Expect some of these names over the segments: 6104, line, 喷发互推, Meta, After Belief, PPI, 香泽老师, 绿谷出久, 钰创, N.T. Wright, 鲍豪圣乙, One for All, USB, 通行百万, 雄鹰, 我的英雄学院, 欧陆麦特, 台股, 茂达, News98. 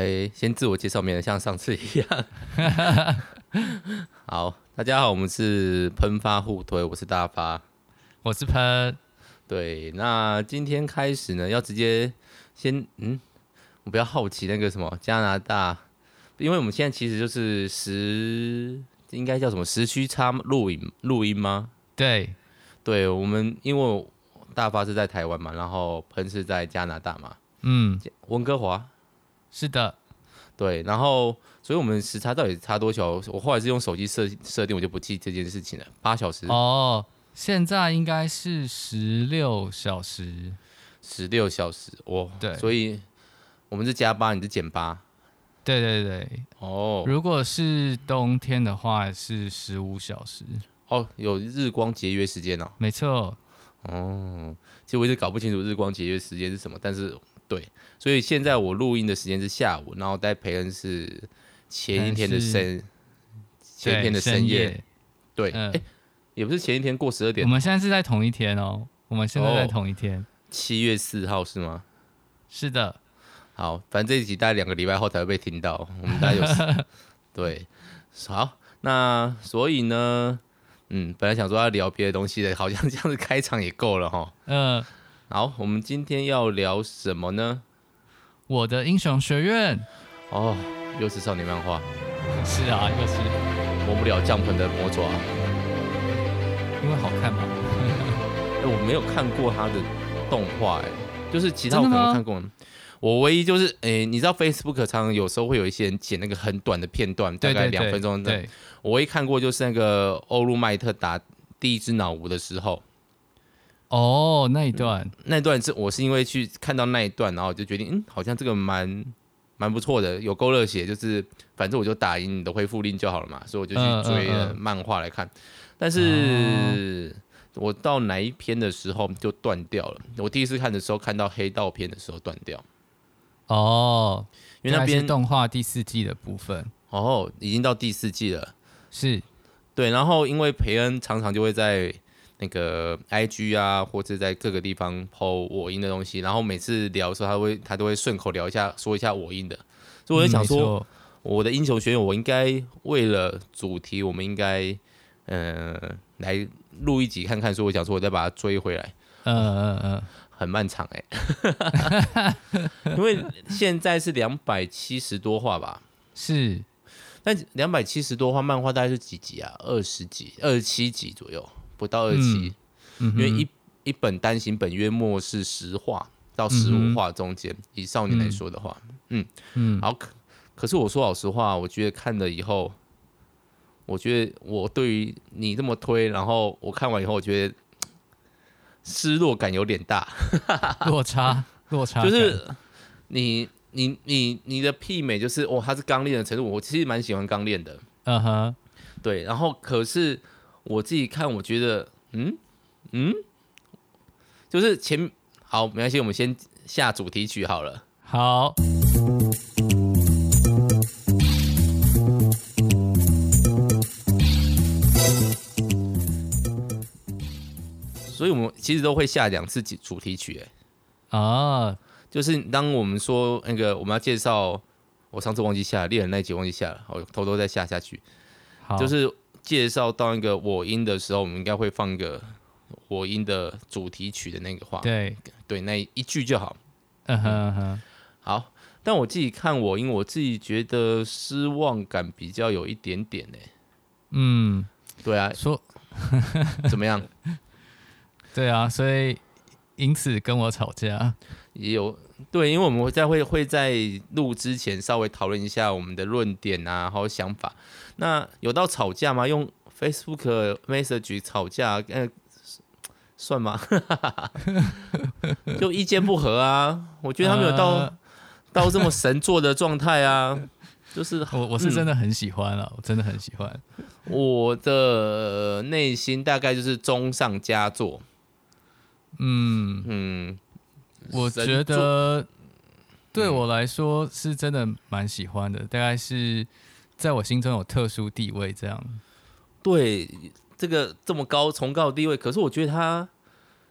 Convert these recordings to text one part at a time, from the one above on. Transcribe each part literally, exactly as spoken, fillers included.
哎，先自我介绍，免得像上次一样。好，大家好，我们是喷发互推，我是大发，我是喷。对，那今天开始呢，要直接先嗯，我比较好奇那个什么加拿大，因为我们现在其实就是时应该叫什么时区差录音录音吗？对，对我们因为大发是在台湾嘛，然后喷是在加拿大嘛，嗯，温哥华。是的，对，然后所以我们时差到底差多久？我后来是用手机设设定，我就不记这件事情了。八小时哦，现在应该是十六小时，十六小时哦，对，所以我们是加八，你是减八，对对对，哦，如果是冬天的话是十五小时哦，有日光节约时间哦，没错，哦，其实我一直搞不清楚日光节约时间是什么，但是。对，所以现在我录音的时间是下午，然后在培恩是前一天的深，前一天的深夜，对，哎、呃，也不是前一天过十二点，我们现在是在同一天哦，我们现在在同一天，七、哦、月四号是吗？是的，好，反正这一集大概两个礼拜后才会被听到，我们大概有，对，好，那所以呢，嗯，本来想说要聊别的东西的，好像这样子开场也够了哈，嗯、呃。好，我们今天要聊什么呢？我的英雄学院哦，又是少年漫画，是啊，又是我不了帐篷的魔爪，因为好看吗？欸、我没有看过他的动画，哎，就是其他我可能看过，我唯一就是，哎、欸，你知道 Facebook 常常有时候会有一些人剪那个很短的片段，大概两分钟，对，我唯一看过就是那个欧陆麦特打第一只脑无的时候。哦、oh, ，那一段，那一段是我是因为去看到那一段，然后我就决定，嗯，好像这个蛮蛮不错的，有够热血，就是反正我就打赢你的恢复令就好了嘛，所以我就去追了漫画来看。嗯嗯嗯、但是、嗯、我到哪一篇的时候就断掉了。我第一次看的时候看到黑道篇的时候断掉。哦，因为那边动画第四季的部分，哦，已经到第四季了，是对。然后因为培恩常常就会在。那个 I G 啊，或者在各个地方 po 我音的东西，然后每次聊的时候，他会他都会顺口聊一下，说一下我音的，所以我就想说，嗯、我的英雄学院，我应该为了主题，我们应该嗯、呃、来录一集看看，所以我想说，我再把它追回来，嗯嗯嗯，很漫长哎、欸，因为现在是两百七十多话吧，是，但两百七十多话漫画大概是几集啊？二十集、二十七集左右。不到二期、嗯嗯，因为 一, 一本单行本约莫是十话到十五话中间、嗯，以少年来说的话，嗯嗯，好可，可是我说老实话，我觉得看了以后，我觉得我对于你这么推，然后我看完以后，我觉得失落感有点大，落差落差，就是你你你你的媲美就是哦，他是刚练的程度，我其实蛮喜欢刚练的，嗯哼，对，然后可是。我自己看，我觉得，嗯嗯，就是前好没关系，我们先下主题曲好了。好。所以我们其实都会下两次主题曲，哎。啊，就是当我们说那个我们要介绍，我上次忘记下了猎人那一集忘记下了，我偷偷再下下去。好，就是。介绍到一个我音的时候，我们应该会放一个我音的主题曲的那个话，对对，那一句就好。嗯哼嗯哼，好。但我自己看我音，我自己觉得失望感比较有一点点呢、欸。嗯，对啊，说怎么样？对啊，所以因此跟我吵架也有对，因为我们在会会在录之前稍微讨论一下我们的论点啊，还有想法。那有到吵架吗？用 Facebook Message 吵架，呃、算吗？就意见不合啊，我觉得他们有到、呃、到这么神作的状态啊，就是我我是真的很喜欢了、嗯，我真的很喜欢。我的内心大概就是中上佳作。嗯嗯，我觉得对我来说是真的蛮喜欢的，大概是。在我心中有特殊地位，这样对这个这么高崇高的地位，可是我觉得他，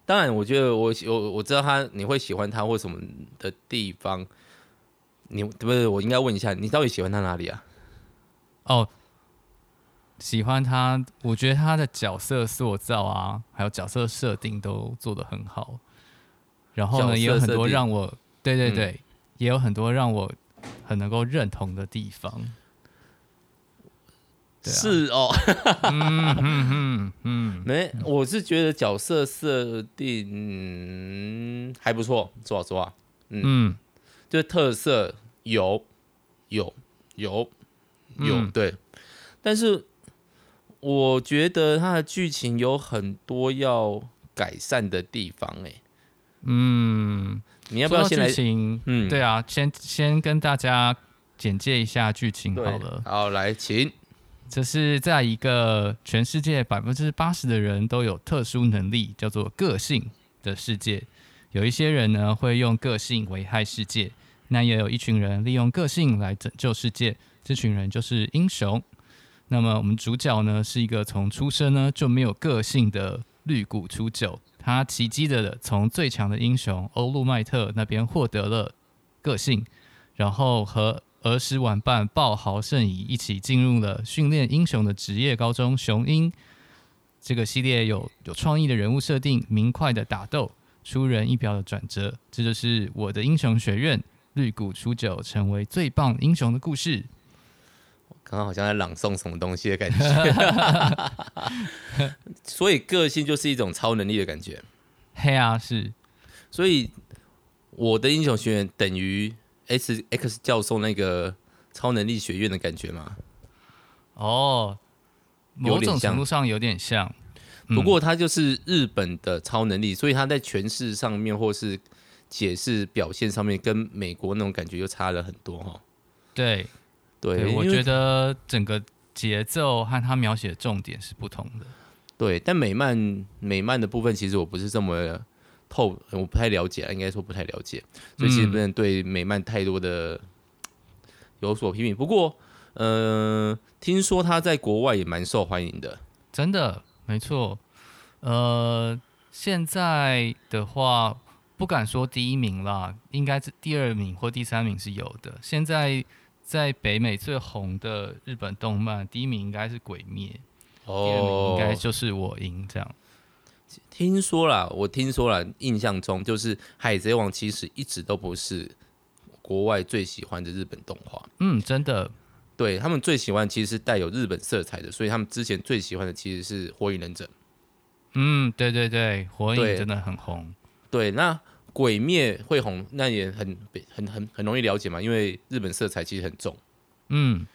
当然，我觉得我我我知道他你会喜欢他或什么的地方，你不是，我应该问一下，你到底喜欢他哪里啊？哦，喜欢他，我觉得他的角色塑造啊，还有角色设定都做得很好。然后呢，也有很多让我，对对对，嗯、也有很多让我很能够认同的地方。对啊、是哦，嗯嗯嗯没，我是觉得角色设定、嗯、还不错，说老实话，嗯，嗯就是特色有有有有、嗯，对，但是我觉得它的剧情有很多要改善的地方、欸，哎，嗯，你要不要先来？剧情嗯，对啊，先先跟大家简介一下剧情好了，好，来，请。这是在一个全世界 百分之八十 的人都有特殊能力叫做个性的世界，有一些人呢会用个性危害世界，那也有一群人利用个性来拯救世界，这群人就是英雄。那么我们主角呢是一个从出生呢就没有个性的绿谷出久，他奇迹的从最强的英雄欧陆麦特那边获得了个性，然后和儿时玩伴鲍豪圣乙一起进入了训练英雄的职业高中雄鹰。这个系列有有创意的人物设定，明快的打斗，出人意表的转折，这就是我的英雄学院绿谷出久成为最棒英雄的故事。我刚刚好像在朗诵什么东西的感觉，所以个性就是一种超能力的感觉。嘿啊，是，所以我的英雄学院等于。S X 教授那个超能力学院的感觉吗？哦，某种程度上有点像，嗯、不过它就是日本的超能力，所以它在诠释上面或是解释表现上面，跟美国那种感觉又差了很多哈。对，对，对我觉得整个节奏和它描写的重点是不同的。对，但美漫美漫的部分，其实我不是这么。透我不太了解，应该说不太了解，所以其实不能对美漫太多的有所批评。不过，呃，听说他在国外也蛮受欢迎的，真的没错。呃，现在的话不敢说第一名啦，应该是第二名或第三名是有的。现在在北美最红的日本动漫，第一名应该是《鬼灭》，哦，第二名应该就是《我赢》这样。听说啦，我听说啦，印象中就是《海贼王》其实一直都不是国外最喜欢的日本动画。嗯，真的，对他们最喜欢其实是带有日本色彩的，所以他们之前最喜欢的其实是《火影忍者》。嗯，对对对，《火影》真的很红。对，那《鬼灭》会红，那也很很很很容易了解嘛，因为日本色彩其实很重。嗯，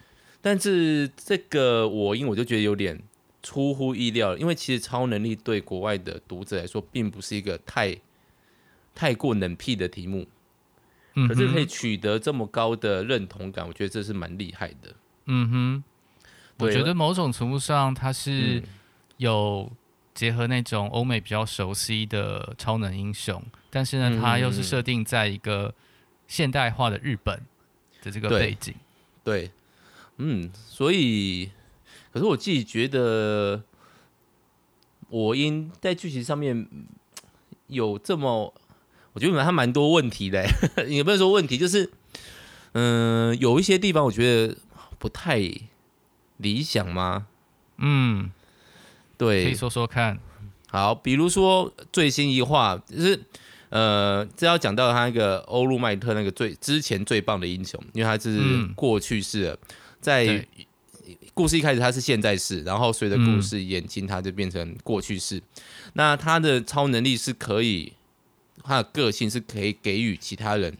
但是这个我因为我就觉得有点。出乎意料，因为其实超能力对国外的读者来说，并不是一个太太过冷僻的题目，可是可以取得这么高的认同感，我觉得这是蛮厉害的。嗯哼，我觉得某种程度上，它是有结合那种欧美比较熟悉的超能英雄，但是呢，它又是设定在一个现代化的日本的这个背景。对，对嗯，所以。可是我自己觉得，我因在剧情上面有这么，我觉得他蛮多问题的、欸，也不能说问题，就是，嗯、呃，有一些地方我觉得不太理想吗？嗯，对，可以说说看。好，比如说最新一话，就是呃，这要讲到他那个欧陆麦特那个最之前最棒的英雄，因为他是过去式了，嗯、在。故事一开始他是现在式，然后随着故事演进，他就变成过去式、嗯。那他的超能力是可以，他的个性是可以给予其他人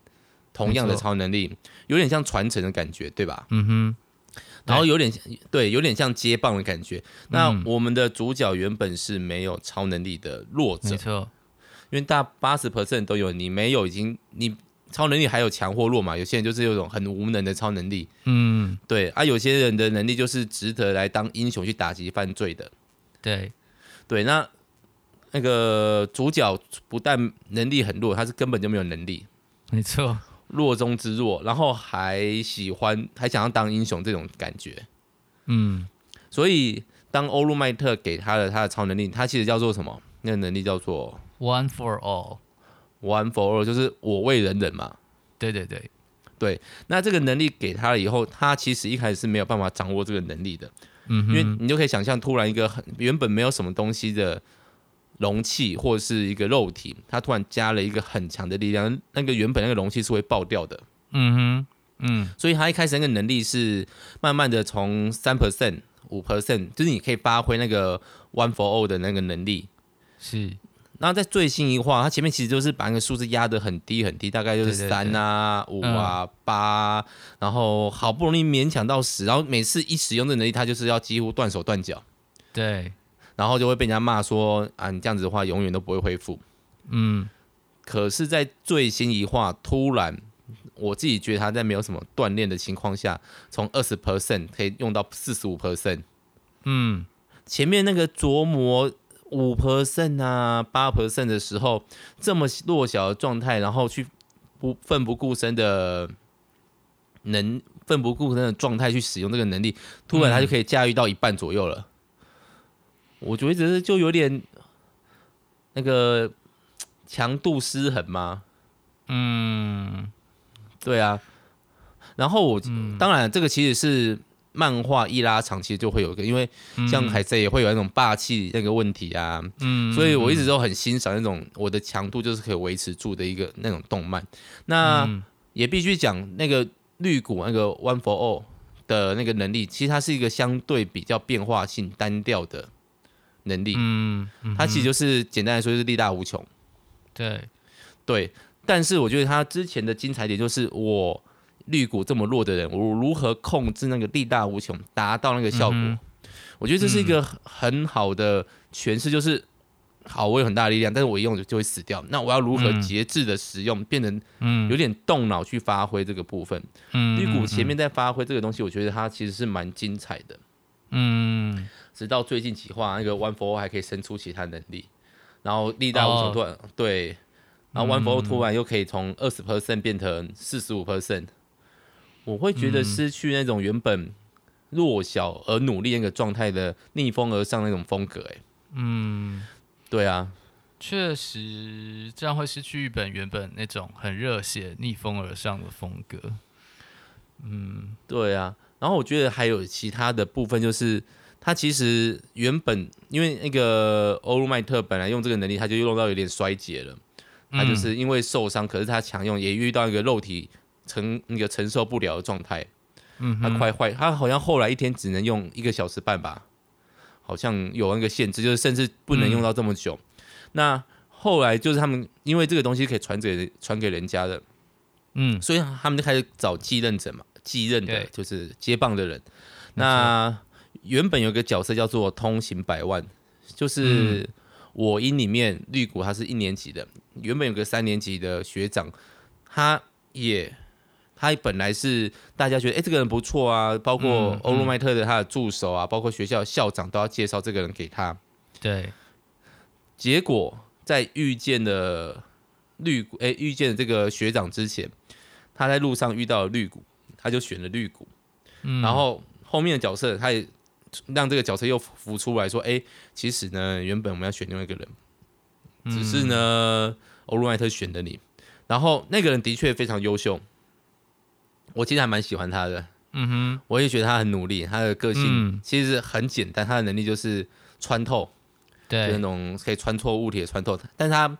同样的超能力，有点像传承的感觉，对吧？嗯哼。然后有点对，有点像接棒的感觉、嗯。那我们的主角原本是没有超能力的弱者，没错，因为大八十 percent 都有，你没有已经你。超能力还有强或弱嘛？有些人就是有一种很无能的超能力，嗯，对啊，有些人的能力就是值得来当英雄去打击犯罪的，对，对，那那个主角不但能力很弱，他是根本就没有能力，没错，弱中之弱，然后还喜欢还想要当英雄这种感觉，嗯，所以当欧陆麦特给他的他的超能力，他其实叫做什么？那个能力叫做 One for All。One for all 就是我为人人嘛，对对对，对，那这个能力给他了以后，他其实一开始是没有办法掌握这个能力的，嗯，因为你就可以想象，突然一个很原本没有什么东西的容器或是一个肉体，它突然加了一个很强的力量，那个原本那个容器是会爆掉的，嗯哼，嗯，所以他一开始那个能力是慢慢的从 百分之三、百分之五， 就是你可以发挥那个 one for all 的那个能力，是。那在最新一话，它前面其实就是把那个数字压得很低很低，大概就是三啊、五啊、八、嗯，然后好不容易勉强到十，然后每次一使用这能力，它就是要几乎断手断脚，对，然后就会被人家骂说啊，你这样子的话永远都不会恢复。嗯，可是，在最新一话，突然我自己觉得他在没有什么锻炼的情况下，从 百分之二十 可以用到 百分之四十五， 嗯，前面那个琢磨。百分之五 啊 百分之八 的时候，这么弱小的状态，然后去不奋不顾身的能奋不顾身的状态去使用这个能力，突然他就可以驾驭到一半左右了。嗯、我觉得这就有点那个强度失衡嘛。嗯，对啊。然后我、嗯、当然这个其实是。漫画一拉长，其实就会有一个，因为像海贼也会有那种霸气那个问题啊，嗯，所以我一直都很欣赏那种我的强度就是可以维持住的一个那种动漫。那、嗯、也必须讲那个绿谷那个 One for All 的那个能力，其实它是一个相对比较变化性单调的能力，嗯，嗯它其实就是简单来说就是力大无穷，对对。但是我觉得它之前的精彩点就是我。绿谷这么弱的人，我如何控制那个力大无穷，达到那个效果？嗯、我觉得这是一个很好的诠释，就是、嗯、好，我有很大的力量，但是我一用就会死掉。那我要如何节制的使用，嗯、变成有点动脑去发挥这个部分？嗯、绿谷前面在发挥这个东西，我觉得它其实是蛮精彩的。嗯，直到最近几话，那个 One for All 还可以生出其他能力，然后力大无穷突然、哦、对，然后 One for All 突然又可以从 百分之二十 变成 百分之四十五。我会觉得失去那种原本弱小而努力那个状态的逆风而上那种风格、欸，嗯，对啊，确实这样会失去日本原本那种很热血逆风而上的风格，嗯，对啊。然后我觉得还有其他的部分，就是他其实原本因为那个欧鲁麦特本来用这个能力，他就用到有点衰竭了，他就是因为受伤，可是他强用也遇到一个肉体。承那个承受不了的状态，嗯，他快坏，他好像后来一天只能用一个小时半吧，好像有那个限制，就是甚至不能用到这么久。嗯、那后来就是他们因为这个东西可以传给传给人家的，嗯，所以他们就开始找继任者嘛，继任的就是接棒的人。那原本有一个角色叫做通行百万，就是我音里面绿谷他是一年级的，原本有个三年级的学长，他也。他本来是大家觉得哎、欸、这个人不错啊，包括欧鲁麦特的他的助手啊，嗯嗯、包括学校校长都要介绍这个人给他。对。结果在遇见了绿谷，哎、欸、遇见了这个学长之前，他在路上遇到了绿谷，他就选了绿谷。嗯、然后后面的角色，他也让这个角色又浮出来说，哎、欸，其实呢原本我们要选另外一个人，只是呢欧鲁麦特选了你，然后那个人的确非常优秀。我其实还蛮喜欢他的，嗯哼，我也觉得他很努力，他的个性其实很简单，嗯、他的能力就是穿透，对，就是那种可以穿透物体的穿透。但是他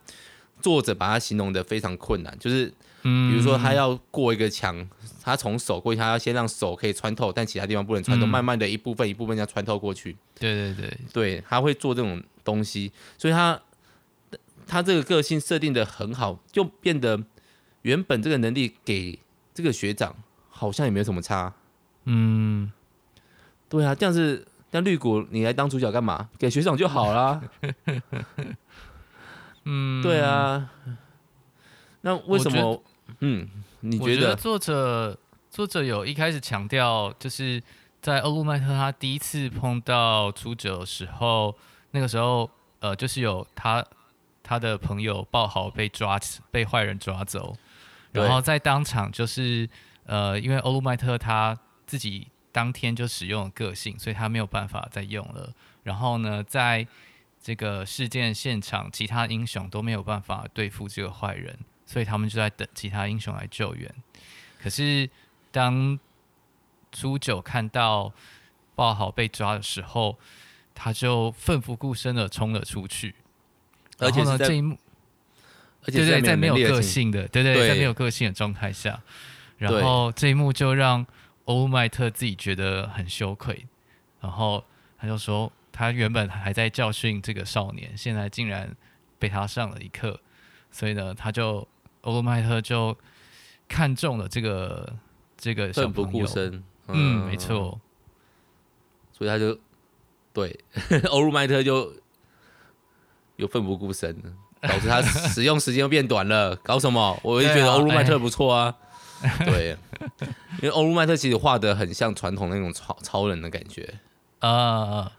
作者把他形容的非常困难，就是比如说他要过一个墙，嗯、他从手过去，他要先让手可以穿透，但其他地方不能穿透，嗯、慢慢的一部分一部分要穿透过去。对对对，对，他会做这种东西，所以他他这个个性设定的很好，就变得原本这个能力给。这个学长好像也没有什么差，嗯，对啊，这样子，像绿谷你来当主角干嘛？给学长就好啦。嗯，对啊。那为什么？嗯，你觉得？我觉得作者作者有一开始强调，就是在欧鲁麦特他第一次碰到出者的时候，那个时候呃，就是有他他的朋友报好被抓被坏人抓走。然后在当场就是，呃，因为欧鲁麦特他自己当天就使用了个性，所以他没有办法再用了。然后呢，在这个事件现场，其他英雄都没有办法对付这个坏人，所以他们就在等其他英雄来救援。可是当初九看到鲍豪被抓的时候，他就奋不顾身的冲了出去，而且是在这一幕，而且是 在, 对对在没有个性的，对 对, 对，在没有个性的状态下，然后这一幕就让欧麦特自己觉得很羞愧，然后他就说，他原本还在教训这个少年，现在竟然被他上了一课，所以呢，他就欧麦特就看中了这个这个小朋友，奋不顾身，嗯，嗯没错，所以他就。对，欧麦特就又奋不顾身，导致他使用时间又变短了。搞什么？我就觉得欧麦特不错啊。对，因为欧麦特其实画得很像传统那种 超, 超人的感觉啊， uh,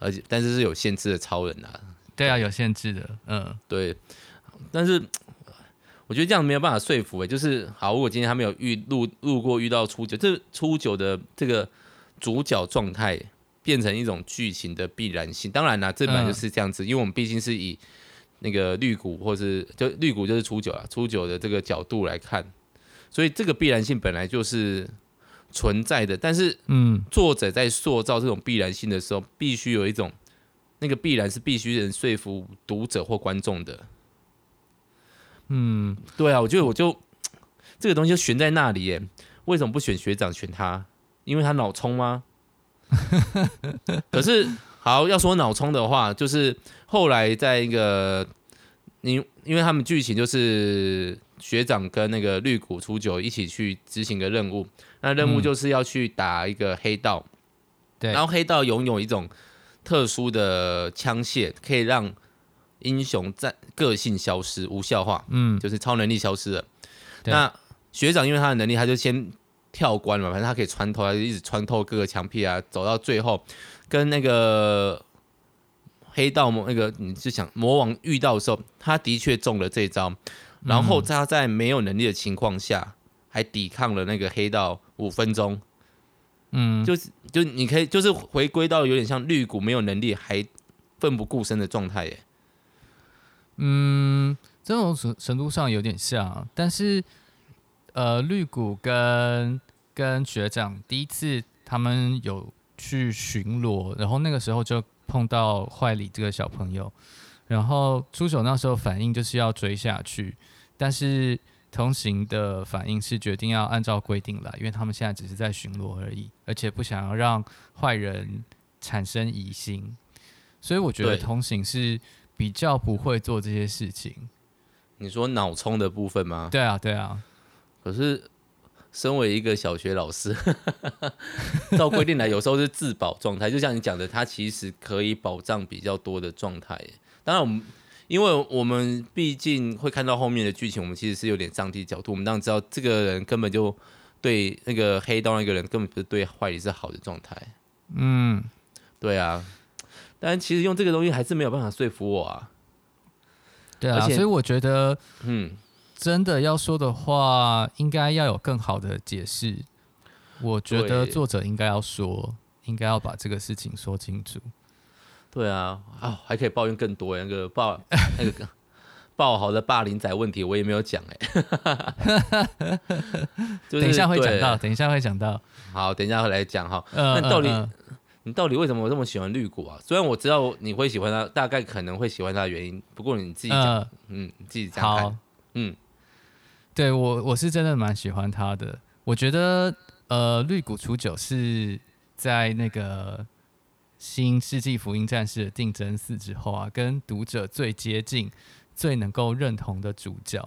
而且但是是有限制的超人啊。对啊，有限制的，嗯，对。但是我觉得这样没有办法说服、欸，就是好，如果今天他没有遇路路过遇到初九，这初九的这个主角状态。变成一种剧情的必然性，当然啦，这本来就是这样子，嗯、因为我们毕竟是以那个绿谷或是就绿谷就是初九啦，初九的这个角度来看，所以这个必然性本来就是存在的。但是，嗯，作者在塑造这种必然性的时候，必须有一种那个必然是必须能说服读者或观众的。嗯，对啊，我觉得我就这个东西就悬在那里耶，为什么不选学长选他？因为他脑冲吗？可是好要说脑冲的话，就是后来在一个因为他们剧情就是学长跟那个绿谷初九一起去执行个任务，那任务就是要去打一个黑道，嗯、然后黑道拥有一种特殊的枪械，可以让英雄个性消失无效化，嗯、就是超能力消失了。那学长因为他的能力，他就先跳关嘛，反正他可以穿透，他就一直穿透各个墙壁啊，走到最后，跟那个黑道那个你就想魔王遇到的时候，他的确中了这招，然后他在没有能力的情况下，还抵抗了那个黑道五分钟，嗯，就是就你可以就是回归到有点像绿谷没有能力还奋不顾身的状态耶，嗯，这种程度上有点像，但是。呃，绿谷跟跟学长第一次他们有去巡逻，然后那个时候就碰到坏里这个小朋友，然后出手那时候反应就是要追下去，但是同行的反应是决定要按照规定来，因为他们现在只是在巡逻而已，而且不想要让坏人产生疑心，所以我觉得同行是比较不会做这些事情。你说脑冲的部分吗？对啊，对啊。可是，身为一个小学老师，照规定来，有时候是自保状态。就像你讲的，他其实可以保障比较多的状态。当然，我们因为我们毕竟会看到后面的剧情，我们其实是有点上帝角度。我们当然知道，这个人根本就对那个黑道那个人根本不是对坏也是好的状态。嗯，对啊。但其实用这个东西还是没有办法说服我啊。对啊，所以我觉得，嗯。真的要说的话，应该要有更好的解释。我觉得作者应该要说，应该要把这个事情说清楚。对啊，哦、还可以抱怨更多那个暴那个暴豪的霸凌仔问题，我也没有讲哎、就是。等一下会讲到，等一下会讲到。好，等一下会来讲哈。那到底、嗯嗯、你到底为什么我这么喜欢绿谷啊？虽然我知道你会喜欢他，大概可能会喜欢他的原因，不过你自己讲，嗯，嗯你自己讲看。嗯。对 我, 我是真的蛮喜欢他的，我觉得呃，绿谷初九是在那个新世纪福音战士的定真寺之后啊，跟读者最接近、最能够认同的主角，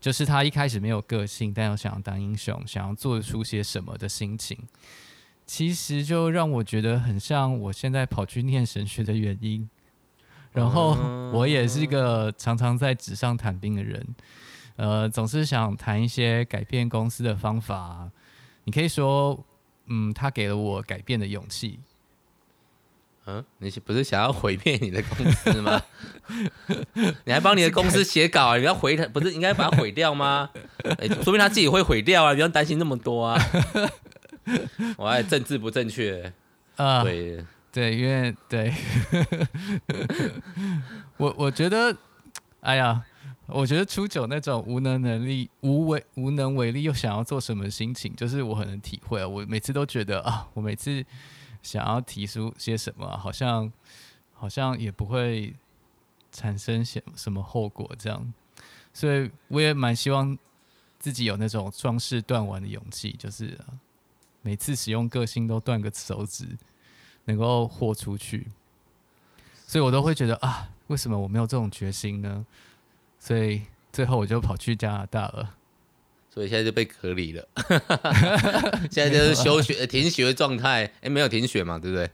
就是他一开始没有个性，但又想要当英雄，想要做出些什么的心情，其实就让我觉得很像我现在跑去念神学的原因。然后我也是个常常在纸上谈兵的人。呃，总是想谈一些改变公司的方法、啊。你可以说，嗯，他给了我改变的勇气。嗯、啊，你不是想要毁灭你的公司吗？你还帮你的公司写稿、啊，你要毁他，不是应该把它毁掉吗？欸、说不定他自己会毁掉啊，不用担心那么多啊。我爱政治不正确啊、呃，对对，因为对，我我觉得，哎呀。我觉得初九那种无能能力 无, 为无能为力又想要做什么心情，就是我很能体会、啊、我每次都觉得啊，我每次想要提出些什么、啊、好像好像也不会产生什么后果这样，所以我也蛮希望自己有那种壮士断腕的勇气，就是、啊、每次使用个性都断个手指能够豁出去，所以我都会觉得啊，为什么我没有这种决心呢？所以最后我就跑去加拿大了，所以现在就被隔离了现在就是休学停学状态、欸、没有停学嘛对不对？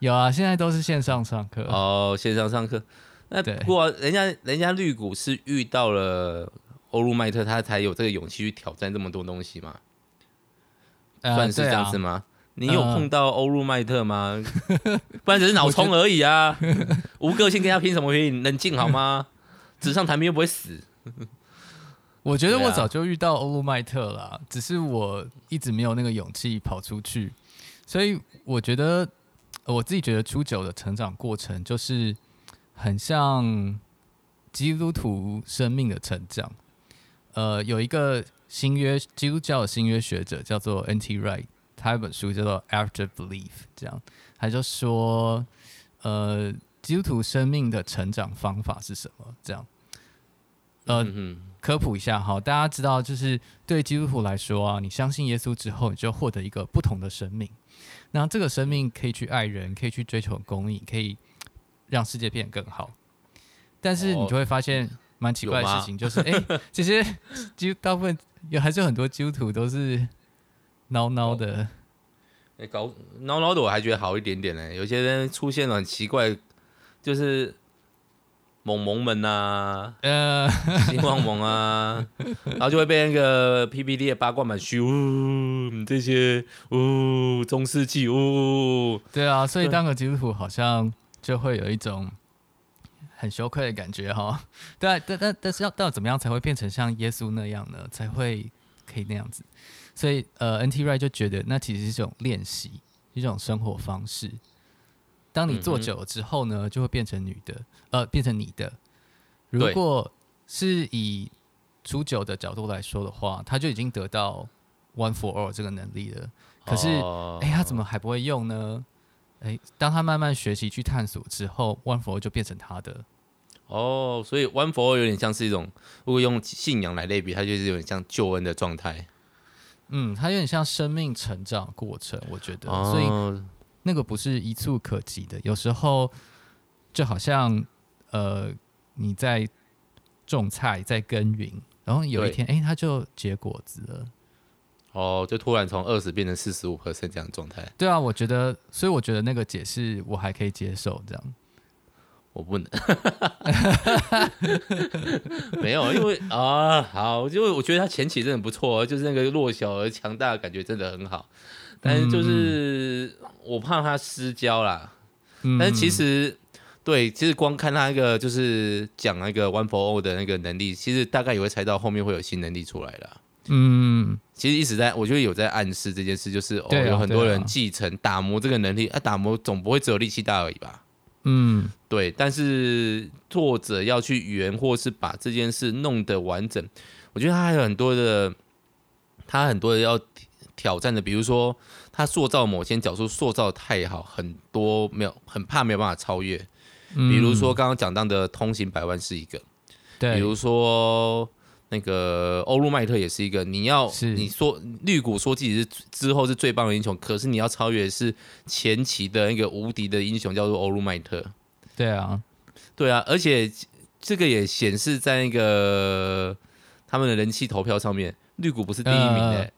有啊，现在都是线上上课哦，线上上课。那不过人家人家绿谷是遇到了欧陆麦特，他才有这个勇气去挑战这么多东西嘛，呃、算是这样子吗？你有碰到欧陆麦特吗？呃、不然只是脑冲而已啊，无个性跟他拼什么拼？冷静好吗？纸上谈兵又不会死。我觉得我早就遇到欧陆麦特了、啊，只是我一直没有那个勇气跑出去。所以我觉得我自己觉得初九的成长过程就是很像基督徒生命的成长。呃，有一个新约基督教的新约学者叫做 N T Wright。他有本书叫做 After Belief， 这样他就说，呃，基督徒生命的成长方法是什么？这样，呃，嗯、科普一下哈，大家知道，就是对基督徒来说啊，你相信耶稣之后，你就获得一个不同的生命。那这个生命可以去爱人，可以去追求公义，可以让世界变得更好。但是你就会发现蛮奇怪的事情，就是哎、欸，这些基大部分有还是有很多基督徒都是。孬孬的，哎、欸，搞孬孬的我还觉得好一点点呢、欸。有些人出现了很奇怪，就是萌萌们啊，呃，新旺萌啊，然后就会被那个 P P T 的八卦版嘘，这些呜、哦、中世纪呜、哦，对啊，所以当个基督徒好像就会有一种很羞愧的感觉哈。对、啊，但但但是要到怎么样才会变成像耶稣那样呢？才会可以那样子？所以，呃 ，N T Wright 就觉得那其实是一种练习，一种生活方式。当你做久了之后呢，就会变成女的，呃，变成你的。如果是以初九的角度来说的话，他就已经得到 One for All 这个能力了。可是，哎、哦欸，他怎么还不会用呢？哎、欸，当他慢慢学习去探索之后 ，One for All 就变成他的。哦，所以 One for All 有点像是一种，如果用信仰来类比，它就是有点像救恩的状态。嗯，它有点像生命成长过程，我觉得，哦、所以那个不是一蹴可及的。有时候就好像呃你在种菜，在耕耘，然后有一天，哎、欸，它就结果子了。哦，就突然从二十变成四十五%这样的状态。对啊，我觉得，所以我觉得那个解释我还可以接受，这样。我不能没有，因为啊好，因为我觉得他前期真的不错，就是那个弱小而强大的感觉真的很好，但是就是、嗯、我怕他失焦啦、嗯、但是其实对，其实光看他那个就是讲那个 One for All 的那个能力，其实大概也会猜到后面会有新能力出来啦。嗯，其实一直在，我觉得有在暗示这件事，就是、哦啊、有很多人继承、啊、打磨这个能力啊，打磨总不会只有力气大而已吧。嗯，对，但是作者要去圆或是把这件事弄得完整，我觉得他还有很多的，他很多的要挑战的，比如说他塑造某些角色塑造太好，很多没有，很怕没有办法超越。嗯、比如说刚刚讲到的通行百万是一个，对，比如说那个欧陆麦特也是一个，你要你说绿谷说自己是之后是最棒的英雄，可是你要超越的是前期的那个无敌的英雄叫做欧陆麦特。对啊，对啊，而且这个也显示在那个他们的人气投票上面，绿谷不是第一名的、欸呃。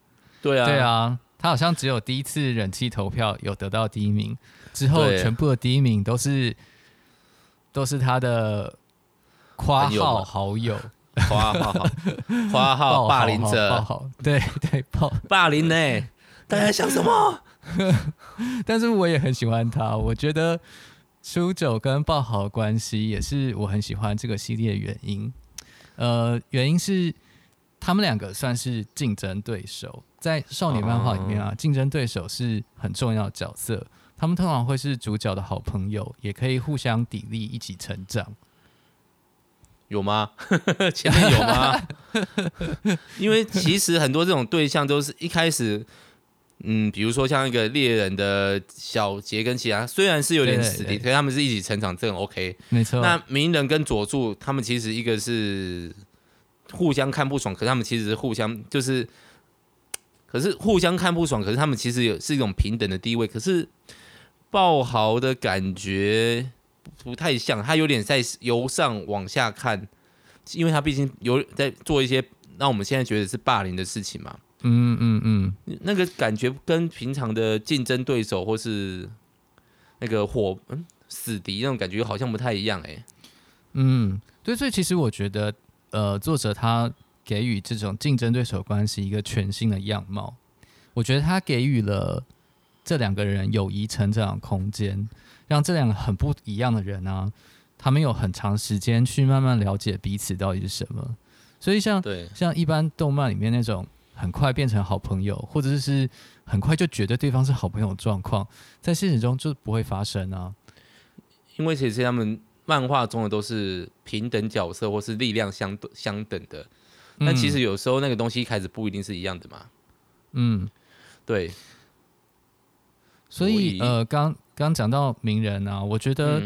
对啊，对啊，他好像只有第一次人气投票有得到第一名，之后全部的第一名都是都是他的括号好友。花号，花号霸凌者，对对，霸凌呢、欸？大家想什么？但是我也很喜欢他，我觉得初九跟爆豪的关系也是我很喜欢这个系列的原因。呃，原因是他们两个算是竞争对手，在少年漫画里面啊，竞争对手是很重要的角色，他们通常会是主角的好朋友，也可以互相砥砺，一起成长。有吗？前面有吗？因为其实很多这种对象都是一开始，嗯，比如说像一个猎人的小杰跟其他，虽然是有点死敌，可他们是一起成长，这很 OK。没错。那鸣人跟佐助他们其实一个是互相看不爽，可是他们其实互相就是，可是互相看不爽，可是他们其实有是一种平等的地位，可是爆豪的感觉不太像，他有点在由上往下看，因为他毕竟有在做一些让我们现在觉得是霸凌的事情嘛。嗯嗯嗯，那个感觉跟平常的竞争对手或是那个火、嗯、死敌那种感觉好像不太一样哎、欸。嗯，对，所以其实我觉得，呃，作者他给予这种竞争对手关系一个全新的样貌，我觉得他给予了这两个人友谊成长空间。让这两个很不一样的人啊，他们有很长时间去慢慢了解彼此到底是什么。所以 像, 像一般动漫里面那种很快变成好朋友，或者是很快就觉得对方是好朋友的状况，在现实中就不会发生啊。因为其实他们漫画中的都是平等角色或是力量 相, 相等的，但其实有时候那个东西一开始不一定是一样的嘛。嗯，对。所以呃，刚刚讲到鸣人啊，我觉得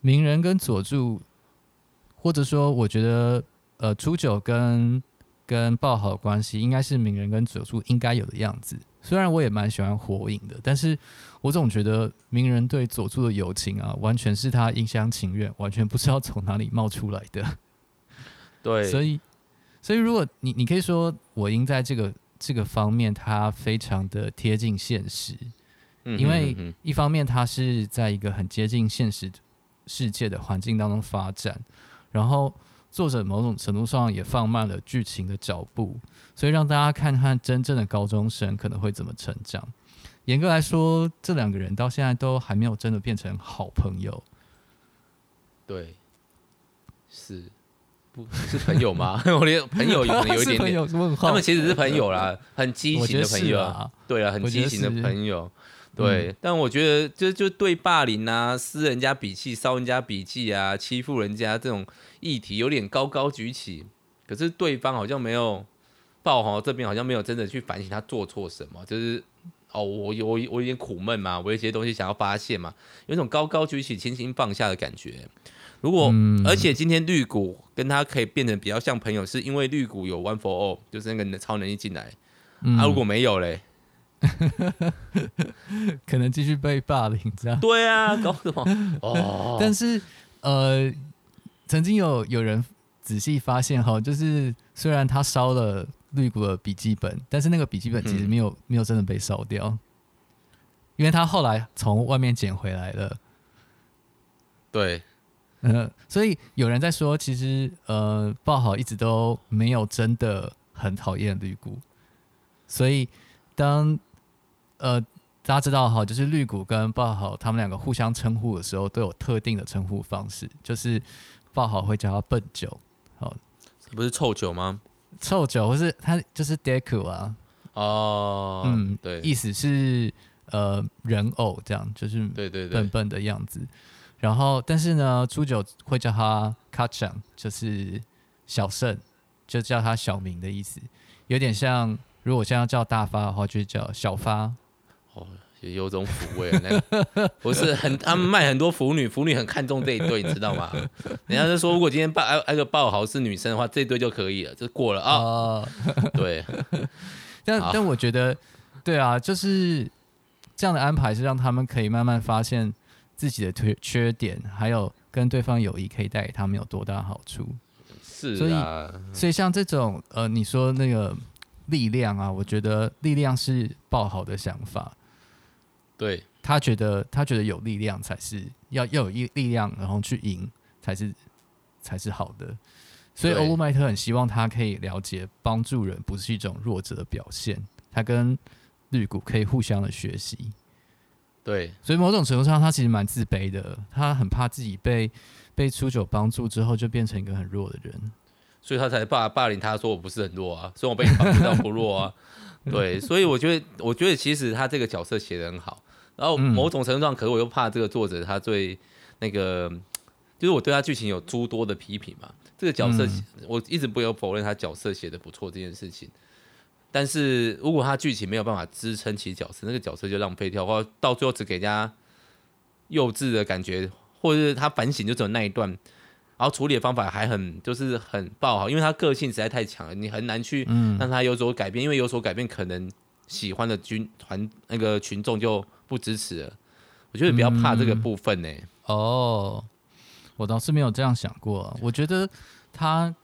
鸣人跟佐助，或者说我觉得呃初九跟跟爆豪的关系，应该是鸣人跟佐助应该有的样子。虽然我也蛮喜欢火影的，但是我总觉得鸣人对佐助的友情啊，完全是他一厢情愿，完全不知道从哪里冒出来的。对，所以所以如果你你可以说我应在这个这个方面，他非常的贴近现实。因为一方面他是在一个很接近现实世界的环境当中发展，然后作者某种程度上也放慢了剧情的脚步，所以让大家看看真正的高中生可能会怎么成长。严格来说，这两个人到现在都还没有真的变成好朋友。对，是不是朋友吗？我连朋友有一点点他们其实是朋友啦，很畸形的朋友啊，对啊，很畸形的朋友。对、嗯，但我觉得 就, 就对霸凌啊、撕人家笔记、烧人家笔记啊、欺负人家这种议题有点高高举起，可是对方好像没有，爆豪这边好像没有真的去反省他做错什么，就是哦，我我我有点苦闷嘛，我有一些东西想要发泄嘛，有一种高高举起、轻轻放下的感觉。如果、嗯、而且今天绿谷跟他可以变得比较像朋友，是因为绿谷有 One for All， 就是那个超能力进来、嗯、啊，如果没有嘞。可能继续被霸凌，这样对啊，搞什么？哦，但是呃，曾经有有人仔细发现哈，就是虽然他烧了绿谷的笔记本，但是那个笔记本其实没有、嗯、没有真的被烧掉，因为他后来从外面捡回来了。对，呃，所以有人在说，其实呃，爆豪一直都没有真的很讨厌绿谷，所以当呃，大家知道哈，就是绿谷跟爆豪他们两个互相称呼的时候，都有特定的称呼方式。就是爆豪会叫他笨九，好，不是臭九吗？臭九，或是他就是 Deku 啊。哦，嗯，对，意思是呃人偶这样，就是笨笨的样子。对对对，然后，但是呢，初九会叫他 Kachan， 就是小胜，就叫他小名的意思，有点像如果现在要叫大发的话，就叫小发。哦，有种抚慰、啊，那个不是很，他们卖很多腐女，腐女很看重这一对，你知道吗？人家就说，如果今天爆那个爆豪是女生的话，这一对就可以了，就过了啊。哦哦、对，但但我觉得，对啊，就是这样的安排是让他们可以慢慢发现自己的缺点，还有跟对方友谊可以带给他们有多大好处。是啊，所以所以像这种呃，你说那个力量啊，我觉得力量是爆豪的想法。对，他觉得他觉得有力量才是要要有力量，然后去赢才是才是好的。所以欧陆麦特很希望他可以了解，帮助人不是一种弱者的表现。他跟绿谷可以互相的学习。对，所以某种程度上，他其实蛮自卑的，他很怕自己被被初九帮助之后，就变成一个很弱的人。所以他才霸霸凌他说我不是很弱啊，所以我被你绑住到不弱啊，对，所以我觉得我觉得其实他这个角色写得很好，然后某种程度上，可是我又怕这个作者他对那个，就是我对他剧情有诸多的批评嘛，这这个角色、嗯、我一直不有否认他角色写得不错这件事情，但是如果他剧情没有办法支撑起角色，那个角色就浪费掉，或到最后只给人家幼稚的感觉，或者是他反省就只有那一段，然后处理的方法还很就是很爆好，因为他个性实在太强了，你很难去让他有所改变、嗯、因为有所改变可能喜欢的军团那个群众就不支持了，我觉得比较怕这个部分呢、欸嗯。哦，我倒是没有这样想过、啊。我觉得他，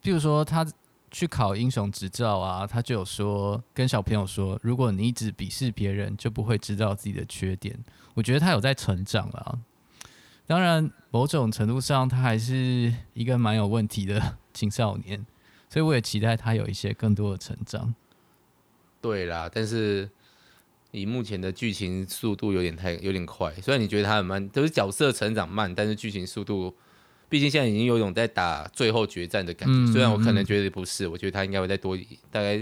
比如说他去考英雄执照啊，他就有说跟小朋友说，如果你一直鄙视别人，就不会知道自己的缺点。我觉得他有在成长啦。当然，某种程度上，他还是一个蛮有问题的青少年，所以我也期待他有一些更多的成长。对啦，但是。以目前的剧情速度有点太有点快，虽然你觉得它很慢，就是角色成长慢，但是剧情速度，毕竟现在已经有一种在打最后决战的感觉。嗯、虽然我可能觉得不是，我觉得它应该会再多，大概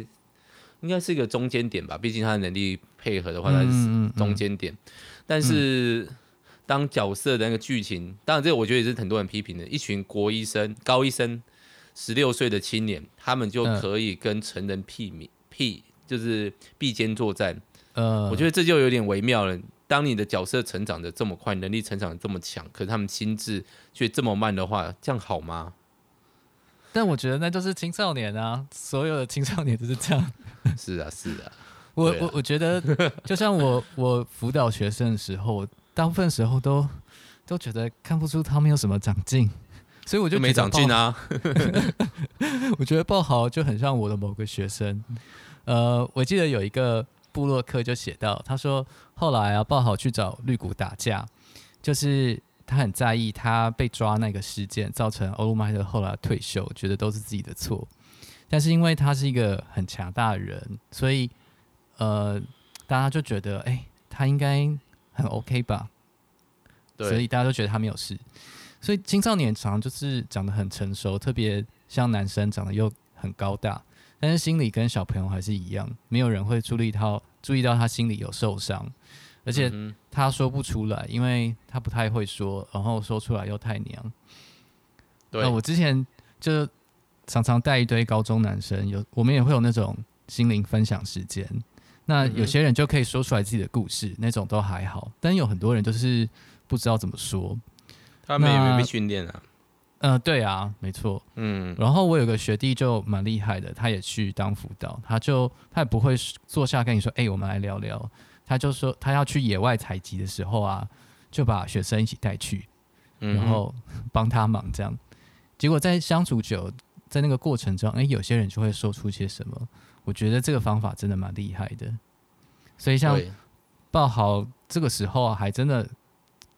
应该是一个中间点吧。毕竟它的能力配合的话，它是中间点、嗯嗯嗯。但是当角色的那个剧情，当然这个我觉得也是很多人批评的，一群国一生、高一生、十六岁的青年，他们就可以跟成人媲美、媲就是并肩作战。我觉得这就有点微妙了。当你的角色成长的这么快，能力成长的这么强，可是他们心智却这么慢的话，这样好吗？但我觉得那就是青少年啊，所有的青少年都是这样。是啊，是啊。我, 我, 我觉得，就像我我辅导学生的时候，大部分时候都都觉得看不出他们有什么长进，所以我就觉得没长进啊。我觉得爆豪就很像我的某个学生。呃，我记得有一个。布洛克就写到，他说后来啊，爆豪去找绿谷打架，就是他很在意他被抓那个事件，造成欧鲁麦特后来退休，觉得都是自己的错。但是因为他是一个很强大的人，所以呃，大家就觉得，哎、欸，他应该很 OK 吧？对，所以大家都觉得他没有事。所以青少年常常就是长得很成熟，特别像男生长得又很高大。但是心理跟小朋友还是一样，没有人会注意到注意到他心里有受伤，而且他说不出来，因为他不太会说，然后说出来又太娘。对，那我之前就常常带一堆高中男生，有我们也会有那种心灵分享时间。那有些人就可以说出来自己的故事，那种都还好，但有很多人就是不知道怎么说。他们也没被训练啊。呃，对啊，没错，嗯，然后我有个学弟就蛮厉害的，他也去当辅导，他就他也不会坐下跟你说，哎、欸，我们来聊聊，他就说他要去野外采集的时候啊，就把学生一起带去，然后帮他忙这样，嗯、结果在相处久，在那个过程中，哎、欸，有些人就会说出些什么，我觉得这个方法真的蛮厉害的，所以像爆豪这个时候、啊、还真的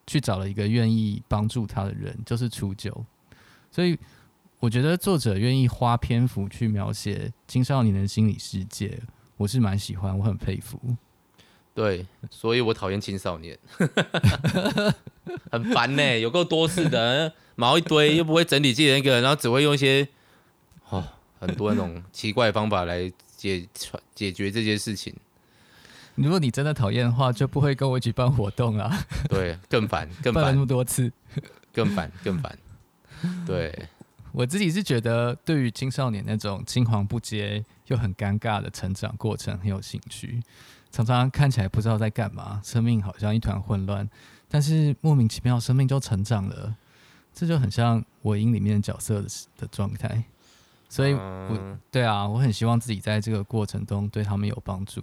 去找了一个愿意帮助他的人，就是初九。所以我觉得作者愿意花篇幅去描写青少年的心理世界，我是蛮喜欢，我很佩服。对，所以我讨厌青少年，很烦呢、欸，有够多事的，毛一堆，又不会整理自己的那个，然后只会用一些、哦、很多那种奇怪的方法来 解, 解决这些事情。如果你真的讨厌的话，就不会跟我一起办活动啊。对，更烦，更烦，办了那么多次，更烦，更烦。对，我自己是觉得对于青少年那种青黄不接又很尴尬的成长过程很有兴趣，常常看起来不知道在干嘛，生命好像一团混乱，但是莫名其妙生命就成长了，这就很像我影里面角色的状态，所以我对啊，我很希望自己在这个过程中对他们有帮助，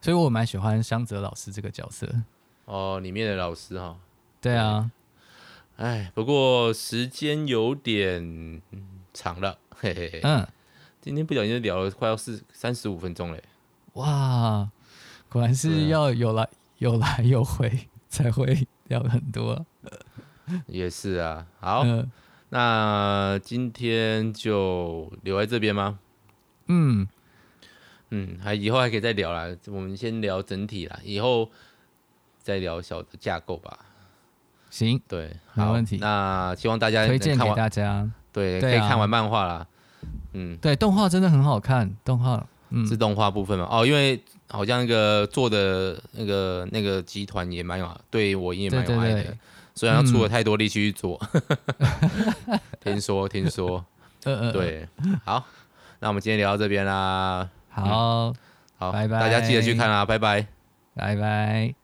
所以我蛮喜欢香泽老师这个角色哦，里面的老师哈、哦，对啊。哎，不过时间有点长了，嘿嘿嘿。嗯，今天不小心就聊了快要三十五分钟嘞。哇，果然是要有来、嗯、有来有回才会聊很多。也是啊，好，嗯、那今天就留在这边吗？嗯嗯，还以后还可以再聊啦。我们先聊整体啦，以后再聊小的架构吧。行，对，没问题。那希望大家推荐给大家，对，对啊、可以看完漫画啦。嗯，对，动画真的很好看，动画、嗯、是动画部分嘛？哦，因为好像那个做的那个那个集团也蛮有，对我也蛮有爱的，对对对，虽然他出了太多力气去做、嗯、听说听说对，好，那我们今天聊到这边啦，好、嗯、好，拜拜，大家记得去看啦，拜拜拜拜。